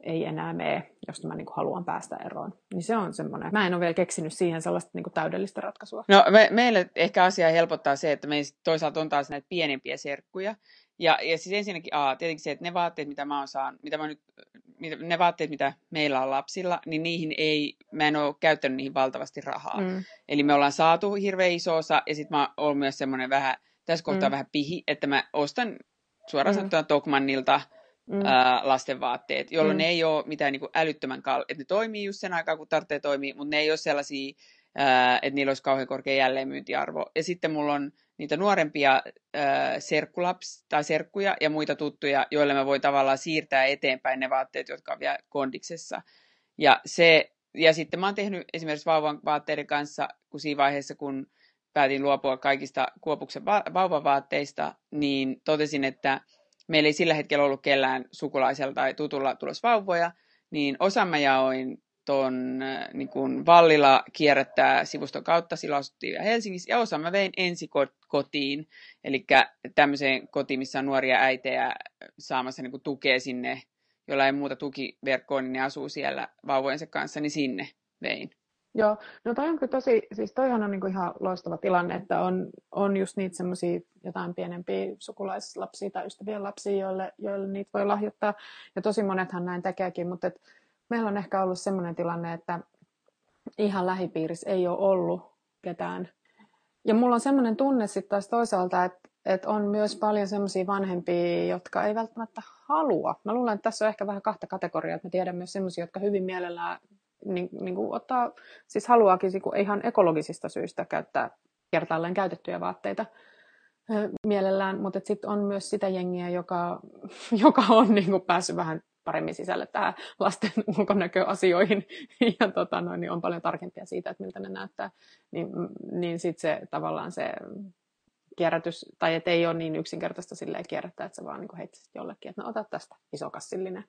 ei enää mene, jos mä niin kun haluan päästä eroon. Niin se on semmoinen. Mä en ole vielä keksinyt siihen sellaista niin kun täydellistä ratkaisua. No meille ehkä asiaa helpottaa se, että me toisaalta on taas näitä pienempiä serkkuja. Ja siis ensinnäkin tietenkin se, että ne vaatteet, mitä mä oon saanut, ne vaatteet, mitä meillä on lapsilla, niin mä en ole käyttänyt niihin valtavasti rahaa. Mm. Eli me ollaan saatu hirveän iso osa, ja sit mä oon myös semmoinen vähän, tässä kohtaa vähän pihi, että mä ostan suoraan sanottuna Tokmannilta lasten vaatteet, jolloin ne ei ole mitään niin kuin älyttömän että ne toimii just sen aikaa, kun tarvitsee toimia, mutta ne ei ole sellaisia, että niillä olisi kauhean korkea jälleenmyyntiarvo. Ja sitten mulla on niitä nuorempia serkkuja ja muita tuttuja, joille mä voin tavallaan siirtää eteenpäin ne vaatteet, jotka on vielä kondiksessa. Ja sitten mä oon tehnyt esimerkiksi vauvan vaatteiden kanssa, kun siinä vaiheessa, kun päätin luopua kaikista Kuopuksen vauvavaatteista, niin totesin, että meillä ei sillä hetkellä ollut kellään sukulaisella tai tutulla tulos vauvoja, niin osa mä jaoin tuon niin kuin Vallila kierrättää sivuston kautta, silloin asuttiin vielä Helsingissä, ja osa mä vein ensi kotiin, eli tämmöiseen kotiin, missä on nuoria äitejä saamassa niin kuin tukea sinne, jolla ei muuta tukiverkkoa, niin ne asuu siellä vauvojensa kanssa, niin sinne vein. Joo, no toi on kyllä toihan on niin kuin ihan loistava tilanne, että on just niitä semmoisia jotain pienempiä sukulaislapsia tai ystävien lapsia, joille niitä voi lahjoittaa, ja tosi monethan näin tekeekin, mutta meillä on ehkä ollut sellainen tilanne, että ihan lähipiirissä ei ole ollut ketään. Ja mulla on sellainen tunne sitten taas toisaalta, että on myös paljon sellaisia vanhempia, jotka ei välttämättä halua. Mä luulen, että tässä on ehkä vähän kahta kategoriaa, että mä tiedän myös sellaisia, jotka hyvin mielellään siis haluaakin ihan ekologisista syistä käyttää kertaalleen käytettyjä vaatteita mielellään. Mutta sitten on myös sitä jengiä, joka on päässyt vähän paremmin sisälle tähän lasten ulkonäköasioihin ja niin on paljon tarkempia siitä, että miltä ne näyttää, niin sitten se tavallaan se kierrätys, tai et ei ole niin yksinkertaista silleen kierrättää, että sä vaan niin heitsit jollekin, että no ota tästä isokassillinen.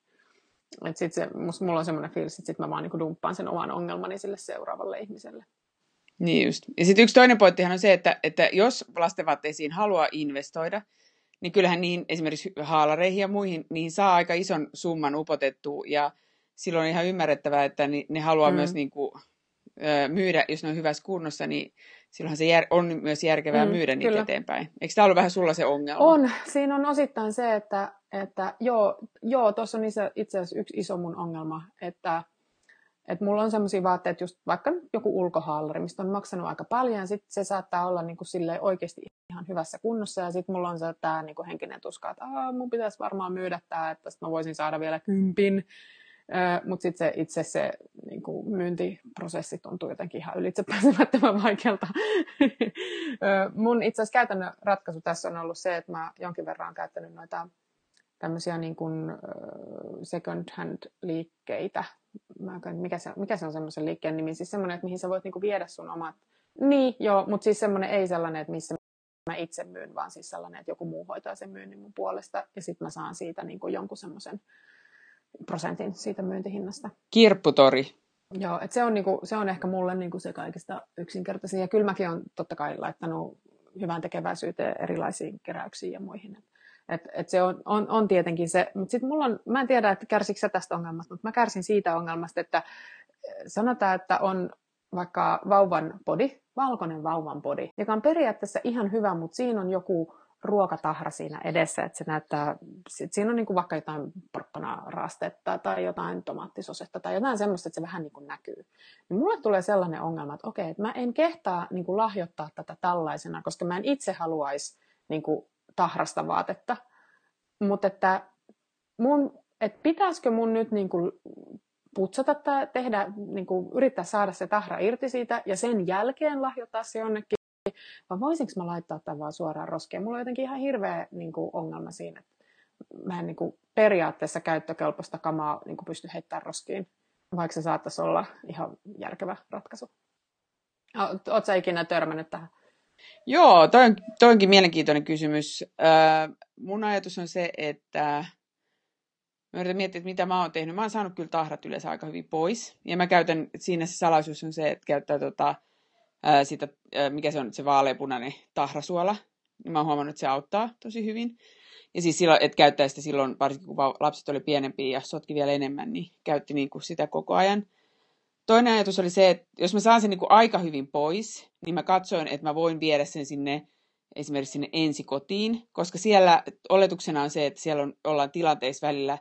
Että sitten mulla on semmoinen fiilis, että sitten mä vaan niin dumppaan sen oman ongelmani sille seuraavalle ihmiselle. Niin just. Ja sitten yksi toinen pointtihan on se, että jos lastenvaatteisiin haluaa investoida, niin kyllähän niihin esimerkiksi haalareihin ja muihin, niihin saa aika ison summan upotettua, ja silloin on ihan ymmärrettävää, että ne haluaa myös niin kuin, myydä, jos ne on hyvässä kunnossa, niin silloinhan se on myös järkevää myydä niitä eteenpäin. Eikö tämä ollut vähän sulla se ongelma? On. Siinä on osittain se, että joo tuossa on itse asiassa yksi iso mun ongelma, että mulla on sellaisia vaatteita, just vaikka joku ulkohaalari, mistä on maksanut aika paljon, ja sitten se saattaa olla niin kuin oikeasti ihan hyvässä kunnossa, ja sitten mulla on se tämä niin kuin henkinen tuska, että mun pitäisi varmaan myydä tämä, että sitten mä voisin saada vielä 10, mutta sitten se itse se niin kuin myyntiprosessi tuntuu jotenkin ihan ylitsepääsemättömän vaikealta. Mun itse asiassa käytännön ratkaisu tässä on ollut se, että mä jonkin verran olen käyttänyt noita tämmöisiä niin kuin second hand liikkeitä. Mikä se on semmoisen liikkeen nimi? Siis semmoinen, että mihin sä voit niinku viedä sun omat... Niin, joo, mutta siis semmoinen ei sellainen, että missä mä itse myyn, vaan siis sellainen, että joku muu hoitaa sen myynnin mun puolesta. Ja sit mä saan siitä niinku jonkun semmoisen prosentin siitä myyntihinnasta. Kirpputori. Joo, että se on ehkä mulle niinku se kaikista yksinkertaisin. Ja kyllä mäkin olen totta kai laittanut hyvän tekeväisyyteen erilaisiin keräyksiin ja muihin. Että se on tietenkin se, mutta sitten mä en tiedä, että kärsikö sä tästä ongelmasta, mutta mä kärsin siitä ongelmasta, että sanotaan, että on vaikka valkoinen vauvan body, joka on periaatteessa ihan hyvä, mutta siinä on joku ruokatahra siinä edessä, että se näyttää, siinä on niinku vaikka jotain porkkanaraastetta tai jotain tomaattisosetta tai jotain semmoista, että se vähän niinku näkyy. Niin mulle tulee sellainen ongelma, että okei, että mä en kehtaa niinku lahjoittaa tätä tällaisena, koska mä en itse haluaisi niinku tahrasta vaatetta, mutta että pitäisikö mun nyt niinku putsata tai tehdä, niinku yrittää saada se tahra irti siitä ja sen jälkeen lahjoittaa se jonnekin, vai voisinko mä laittaa tämän vaan suoraan roskeen? Mulla on jotenkin ihan hirveä niinku ongelma siinä, että mä en niinku periaatteessa käyttökelpoista kamaa niinku pysty heittämään roskiin, vaikka se saattaisi olla ihan järkevä ratkaisu. Ootko sä ikinä törmännyt tähän? Joo, toi onkin mielenkiintoinen kysymys. Mun ajatus on se, että Mä yritän miettiä, että mitä mä oon tehnyt. Mä oon saanut kyllä tahrat yleensä aika hyvin pois. Ja mä käytän, siinä se salaisuus on se, että käyttää sitä, mikä se on nyt se vaaleapunainen tahrasuola. Mä oon huomannut, että se auttaa tosi hyvin. Ja siis silloin, että käyttää sitä silloin, varsinkin kun lapset oli pienempiä ja sotki vielä enemmän, niin käytti niin kuin sitä koko ajan. Toinen ajatus oli se, että jos mä saan sen niin kuin aika hyvin pois, niin mä katsoin, että mä voin viedä sen sinne, esimerkiksi sinne ensikotiin, koska siellä oletuksena on se, että siellä ollaan tilanteissa välillä,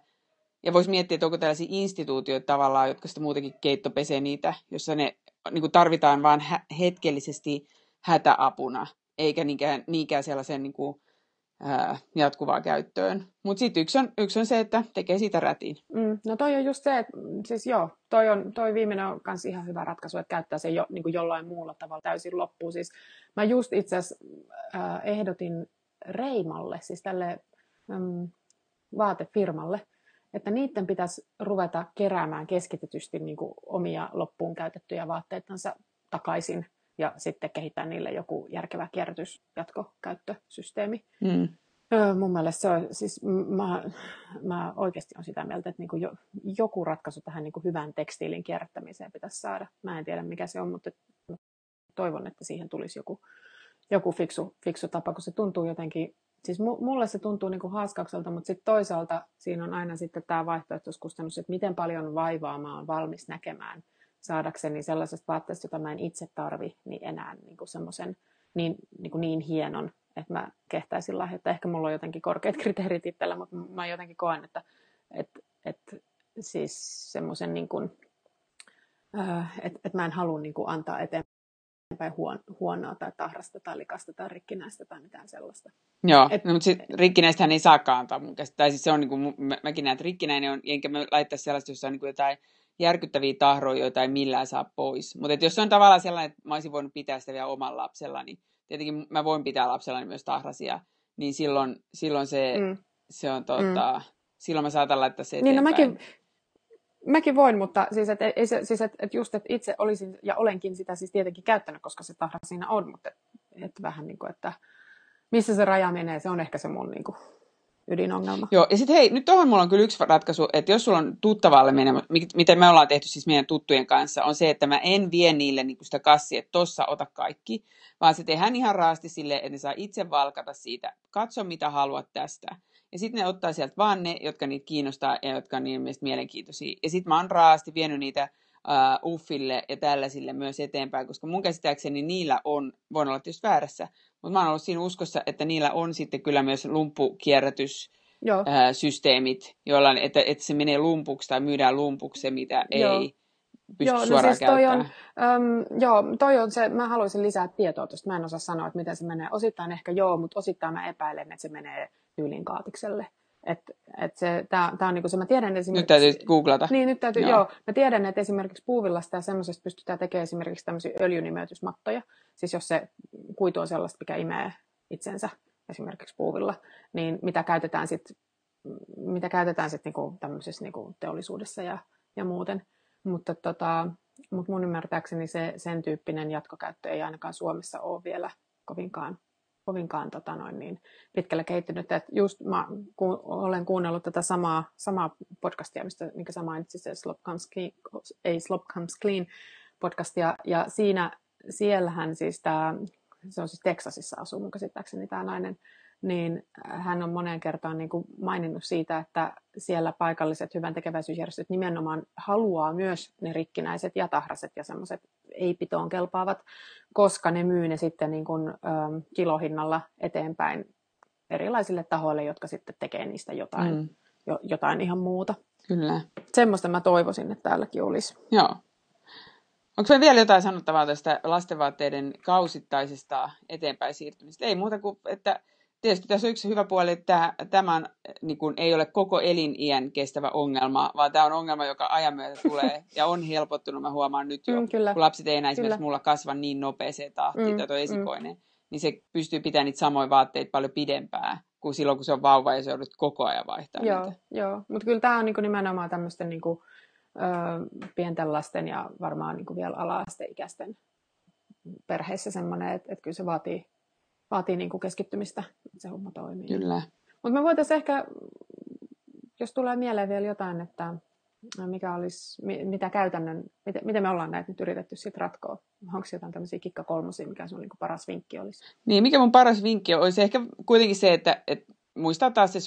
ja voisi miettiä, että onko tällaisia instituutioita tavallaan, jotka sitä muutenkin keitto pesee niitä, jossa ne niin kuin tarvitaan vain hetkellisesti hätäapuna, eikä niinkään sellaisen niin kuin, jatkuvaa käyttöön. Mutta sitten yksi on se, että tekee siitä rätin. No toi on just se, että siis joo, toi viimeinen on myös ihan hyvä ratkaisu, että käyttää sen niin kuin jollain muulla tavalla täysin loppuun. Siis mä just itse asiassa ehdotin Reimalle, siis tälle vaatefirmalle, että niiden pitäisi ruveta keräämään keskitetysti niin kuin omia loppuun käytettyjä vaatteitansa takaisin ja sitten kehittää niille joku järkevä kierrätys, jatkokäyttösysteemi. Mun mielestä se on, siis mä oikeasti olen sitä mieltä, että niin kuin joku ratkaisu tähän niin kuin hyvän tekstiilin kierrättämiseen pitäisi saada. Mä en tiedä mikä se on, mutta toivon, että siihen tulisi joku fiksu tapa, kun se tuntuu jotenkin. Siis mulle se tuntuu niin kuin haaskaukselta, mutta sitten toisaalta siinä on aina sitten tämä vaihtoehtoiskustannus, että miten paljon vaivaa mä oon valmis näkemään saadakseni sellaisesta vaatteesta, jota mä en itse tarvi, niin enää niin kuin semmoisen niin hienon, että mä kehtaisin lahjoittaa. Ehkä mulla on jotenkin korkeat kriteerit itsellä, mutta mä jotenkin koen, että siis semmoisen, niin kuin, että mä en halua niin kuin antaa eteenpäin huonoa tai tahrasta tai likasta tai rikkinäistä tai mitään sellaista. Joo, no, mutta sitten rikkinäistähän ei saakaan antaa mun käsittää. Tai siis se on niin kuin, mäkin näen, että rikkinäinen on, enkä mä laittaisi sellaista, jossa on niin kuin jotain järkyttäviä tahroja, joita ei millään saa pois. Mutta jos on tavallaan sellainen, että mä olisin voinut pitää sitä vielä oman lapsellani, tietenkin mä voin pitää lapsellani myös tahrasia, niin silloin se on silloin mä saatan laittaa se eteenpäin. Niin, no mäkin voin, mutta siis, että itse olisin ja olenkin sitä siis tietenkin käyttänyt, koska se tahra siinä on, mutta että vähän niin kuin, että missä se raja menee, se on ehkä se mun niin kuin ydinongelma. Joo, ja sitten hei, nyt tuohon mulla on kyllä yksi ratkaisu, että jos sulla on tuttavalle menemä, mitä me ollaan tehty siis meidän tuttujen kanssa, on se, että mä en vie niille niin kuin sitä kassia, että tossa ota kaikki, vaan se tehdään ihan raasti silleen, että ne saa itse valkata siitä, katso mitä haluat tästä. Ja sitten ne ottaa sieltä vaan ne, jotka niitä kiinnostaa ja jotka on niiden mielestä mielenkiintoisia. Ja sitten mä oon raasti vienyt niitä uffille ja tällaisille myös eteenpäin, koska mun käsittääkseni niillä on, voin olla tietysti väärässä, mutta mä oon ollut siinä uskossa, että niillä on sitten kyllä myös lumppukierrätyssysteemit, joilla että se menee lumpuksi tai myydään lumpuksi se, mitä ei pysty suoraan käyttämään. Toi on se, mä haluaisin lisää tietoa tuosta, mä en osaa sanoa, että miten se menee. Osittain ehkä joo, mutta osittain mä epäilen, että se menee tyylin kaatikselle. Tää on niinku se, mä tiedän esimerkiksi... Nyt täytyy googlata. Niin, nyt täytyy, joo. Mä tiedän, että esimerkiksi puuvillasta ja semmoisesta pystytään tekemään esimerkiksi tämmöisiä öljynimeytysmattoja. Siis jos se kuitu on sellaista, mikä imee itsensä esimerkiksi puuvilla, niin mitä käytetään sit niinku tämmöisessä niinku teollisuudessa ja muuten. Mutta mun ymmärtääkseni sen tyyppinen jatkokäyttö ei ainakaan Suomessa ole vielä kovinkaan pitkällä kehittynyt. Et just mä olen kuunnellut tätä samaa podcastia, minkä sä mainitsit, se Slope Comes Clean -podcastia, ja siellähän siis se on siis Teksasissa asuu mun käsittääkseni tämä nainen, niin hän on moneen kertaan niin kuin maininnut siitä, että siellä paikalliset hyväntekeväisyysjärjestöt nimenomaan haluaa myös ne rikkinäiset ja tahraset ja semmoiset ei-pitoon kelpaavat, koska ne myy ne sitten niin kuin, kilohinnalla eteenpäin erilaisille tahoille, jotka sitten tekee niistä jotain, jotain ihan muuta. Kyllä. Semmoista mä toivoisin, että täälläkin olisi. Joo. Onko meillä vielä jotain sanottavaa tästä lastenvaatteiden kausittaisesta eteenpäin siirtymistä? Ei muuta kuin, että tietysti tässä on yksi hyvä puoli, että tämä niin kuin, ei ole koko eliniän kestävä ongelma, vaan tämä on ongelma, joka ajan myötä tulee ja on helpottunut. Mä huomaan nyt jo, kun lapset ei enää esimerkiksi mulla kasva niin nopeeseen tahtiin, tai tuo esikoinen, niin se pystyy pitämään niitä samoja vaatteita paljon pidempään kuin silloin, kun se on vauva ja se joudut koko ajan vaihtamaan niitä. Joo, mutta kyllä tämä on niin kuin, nimenomaan tämmöisten niin kuin, pienten lasten ja varmaan niin kuin vielä ala-asteikäisten perheissä semmoinen, että kyllä se vaatii niin kuin keskittymistä, että se homma toimii. Kyllä. Mutta me voitaisiin ehkä Jos tulee mieleen vielä jotain, että mikä olisi, mitä käytännön, miten me ollaan näitä nyt yritetty sitten ratkoa? Onko jotain tämmöisiä kikkakolmosia, mikä sun niinku paras vinkki olisi? Niin, mikä mun paras vinkki olisi ehkä kuitenkin se, että muistaa taas se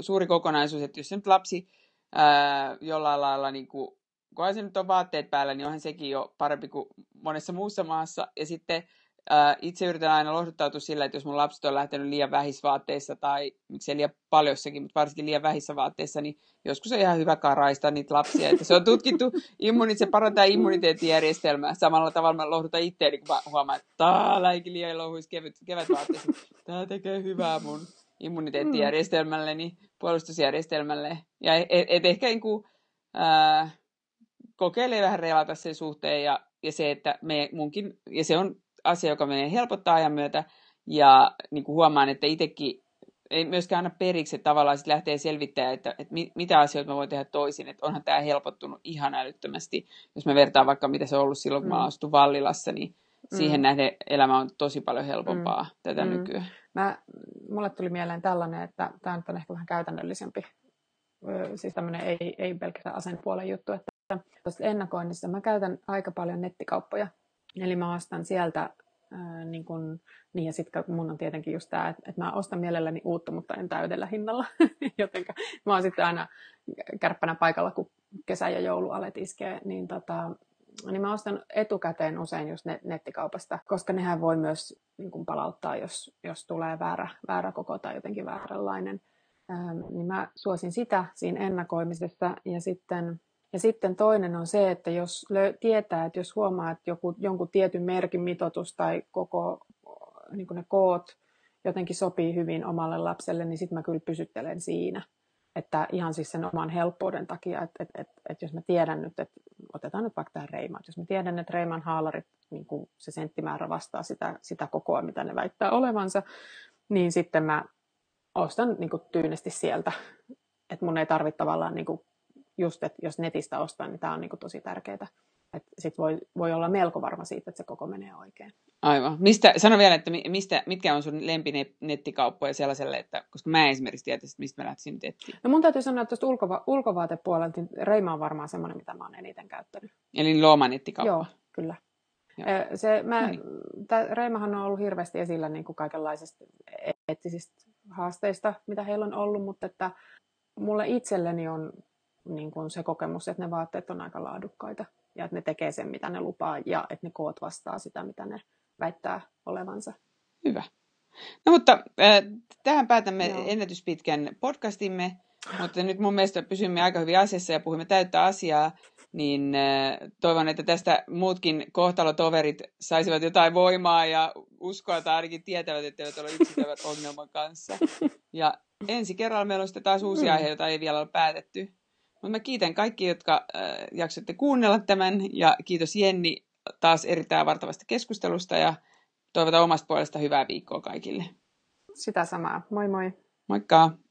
suuri kokonaisuus, että jos se nyt lapsi jollain lailla, niin kun se nyt on vaatteet päällä, niin onhan sekin jo parempi kuin monessa muussa maassa. Ja sitten itse yritän aina lohduttautua sillä, että jos mun lapset on lähtenyt liian vähissä vaatteissa tai miksei liian paljossakin, mutta varsinkin liian vähissä vaatteissa, niin joskus on ihan hyvä raistaa niitä lapsia. Että se on tutkittu, se parantaa immuniteettijärjestelmää. Samalla tavalla mä lohdutan itseäni, kun mä huomaan, että tää läikin liian louhuis kevätvaatteessa. Tää tekee hyvää mun immuniteettijärjestelmälleni, puolustusjärjestelmälle. Ja ehkä niin kuin, kokeilee vähän relata sen suhteen ja se, että ja se on asia, joka menee helpottaa ajan myötä ja niin kuin huomaan, että itsekin ei myöskään anna periksi, että tavallaan sitten lähtee selvittämään, että mitä asioita mä voin tehdä toisin, että onhan tämä helpottunut ihan älyttömästi. Jos mä vertaan vaikka mitä se on ollut silloin, kun mä astun Vallilassa, niin siihen nähden elämä on tosi paljon helpompaa tätä nykyään. Mulle tuli mieleen tällainen, että tämä nyt on ehkä vähän käytännöllisempi, siis tämmöinen ei pelkästään asenpuolen juttu, että tuossa ennakoinnissa mä käytän aika paljon nettikauppoja. Eli mä ostan sieltä, ja sitten mun on tietenkin just tämä, että mä ostan mielelläni uutta, mutta en täydellä hinnalla. Jotenka mä oon sitten aina kärppänä paikalla, kun kesä ja joulu alet iskee, niin mä ostan etukäteen usein just nettikaupasta, koska nehän voi myös niin kun palauttaa, jos tulee väärä koko tai jotenkin vääränlainen. Niin mä suosin sitä siinä ennakoimisessa ja sitten toinen on se, että jos tietää, että jos huomaa, että jonkun tietyn merkin mitoitus tai koko niin ne koot jotenkin sopii hyvin omalle lapselle, niin sitten mä kyllä pysyttelen siinä. Että ihan siis sen oman helppouden takia, että jos mä tiedän nyt, että otetaan nyt vaikka tämä Reima. Jos mä tiedän, että Reiman haalarit, niin kun se senttimäärä vastaa sitä kokoa, mitä ne väittää olevansa, niin sitten mä ostan niin kun tyynesti sieltä. Että mun ei tarvitse tavallaan niin kun just, että jos netistä ostaa, niin tämä on niinku tosi tärkeää. Sitten voi olla melko varma siitä, että se koko menee oikein. Aivan. Sano vielä, että mitkä on sun lempinettikauppoja sellaiselle, että, koska mä esimerkiksi tietäisin, että mistä mä lähtisin nettiin. No mun täytyy sanoa, että tuosta ulkovaatepuolelta Reima on varmaan semmoinen, mitä mä oon eniten käyttänyt. Eli Looma-nettikauppa. Joo, kyllä. Reimahan on ollut hirveästi esillä niin kuin kaikenlaisista eettisistä haasteista, mitä heillä on ollut, mutta että mulle itselleni on niin kuin se kokemus, että ne vaatteet on aika laadukkaita ja että ne tekee sen, mitä ne lupaa ja että ne koot vastaa sitä, mitä ne väittää olevansa. Hyvä. No mutta tähän päätämme ennätyspitkän podcastimme, mutta nyt mun mielestä pysymme aika hyvin asiassa ja puhumme täyttä asiaa, niin toivon, että tästä muutkin kohtalotoverit saisivat jotain voimaa ja uskoa tai ainakin tietävät, että eivät ole yksittävät ongelman kanssa. Ja ensi kerralla meillä on sitten taas uusia aiheita, joita ei vielä ole päätetty. Mä kiitän kaikkia, jotka jaksoitte kuunnella tämän ja kiitos Jenni taas erittäin vartavasta keskustelusta ja toivotan omasta puolesta hyvää viikkoa kaikille. Sitä samaa. Moi moi. Moikka.